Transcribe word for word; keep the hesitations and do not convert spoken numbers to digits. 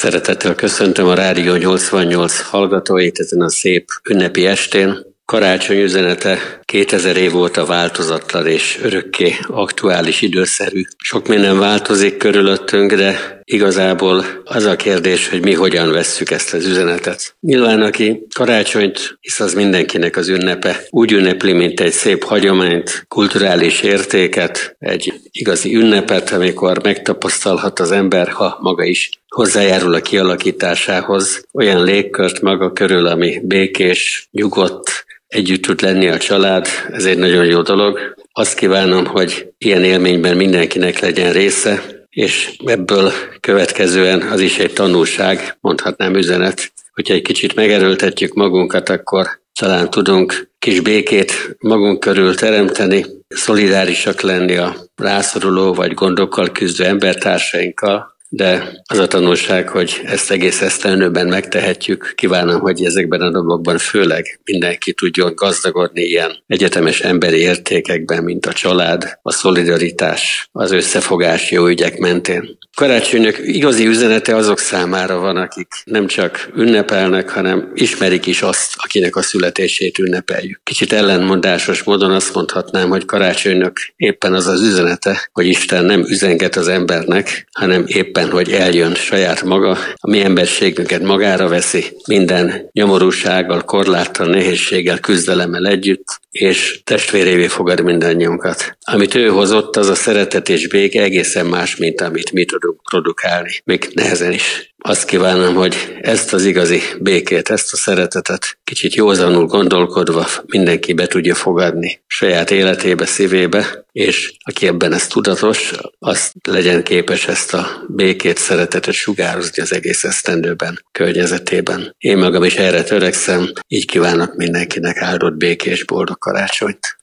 Szeretettel köszöntöm a Rádió nyolcvannyolc hallgatóit ezen a szép ünnepi estén. Karácsony üzenete kétezer év óta változatlan és örökké aktuális, időszerű. Sok minden változik körülöttünk, de igazából az a kérdés, hogy mi hogyan vesszük ezt az üzenetet. Nyilván aki karácsonyt, hisz az mindenkinek az ünnepe, úgy ünnepli, mint egy szép hagyományt, kulturális értéket, egy igazi ünnepet, amikor megtapasztalhat az ember, ha maga is hozzájárul a kialakításához, olyan légkört maga körül, ami békés, nyugodt, együtt tud lenni a család, ez egy nagyon jó dolog. Azt kívánom, hogy ilyen élményben mindenkinek legyen része, és ebből következően az is egy tanulság, mondhatnám üzenet, hogyha egy kicsit megerőltetjük magunkat, akkor talán tudunk kis békét magunk körül teremteni, szolidárisak lenni a rászoruló vagy gondokkal küzdő embertársainkkal, de az a tanulság, hogy ezt egész esztelnőben megtehetjük. Kívánom, hogy ezekben a dolgokban főleg mindenki tudjon gazdagodni ilyen egyetemes emberi értékekben, mint a család, a szolidaritás, az összefogás jó ügyek mentén. Karácsonynak igazi üzenete azok számára van, akik nem csak ünnepelnek, hanem ismerik is azt, akinek a születését ünnepeljük. Kicsit ellentmondásos módon azt mondhatnám, hogy karácsonynak éppen az az üzenete, hogy Isten nem üzenget az embernek, hanem éppen hogy eljön saját maga, a mi emberségünket magára veszi, minden nyomorúsággal, korláttal, nehézséggel, küzdelemmel együtt, és testvérévé fogad mindannyiunkat. Amit ő hozott, az a szeretet és béke egészen más, mint amit mi tudunk produkálni, még nehezen is. Azt kívánom, hogy ezt az igazi békét, ezt a szeretetet kicsit józanul gondolkodva mindenki be tudja fogadni saját életébe, szívébe, és aki ebben ez tudatos, azt legyen képes ezt a békét, szeretetet sugározni az egész esztendőben, környezetében. Én magam is erre törekszem, így kívánok mindenkinek áldott békés, boldog karácsonyt!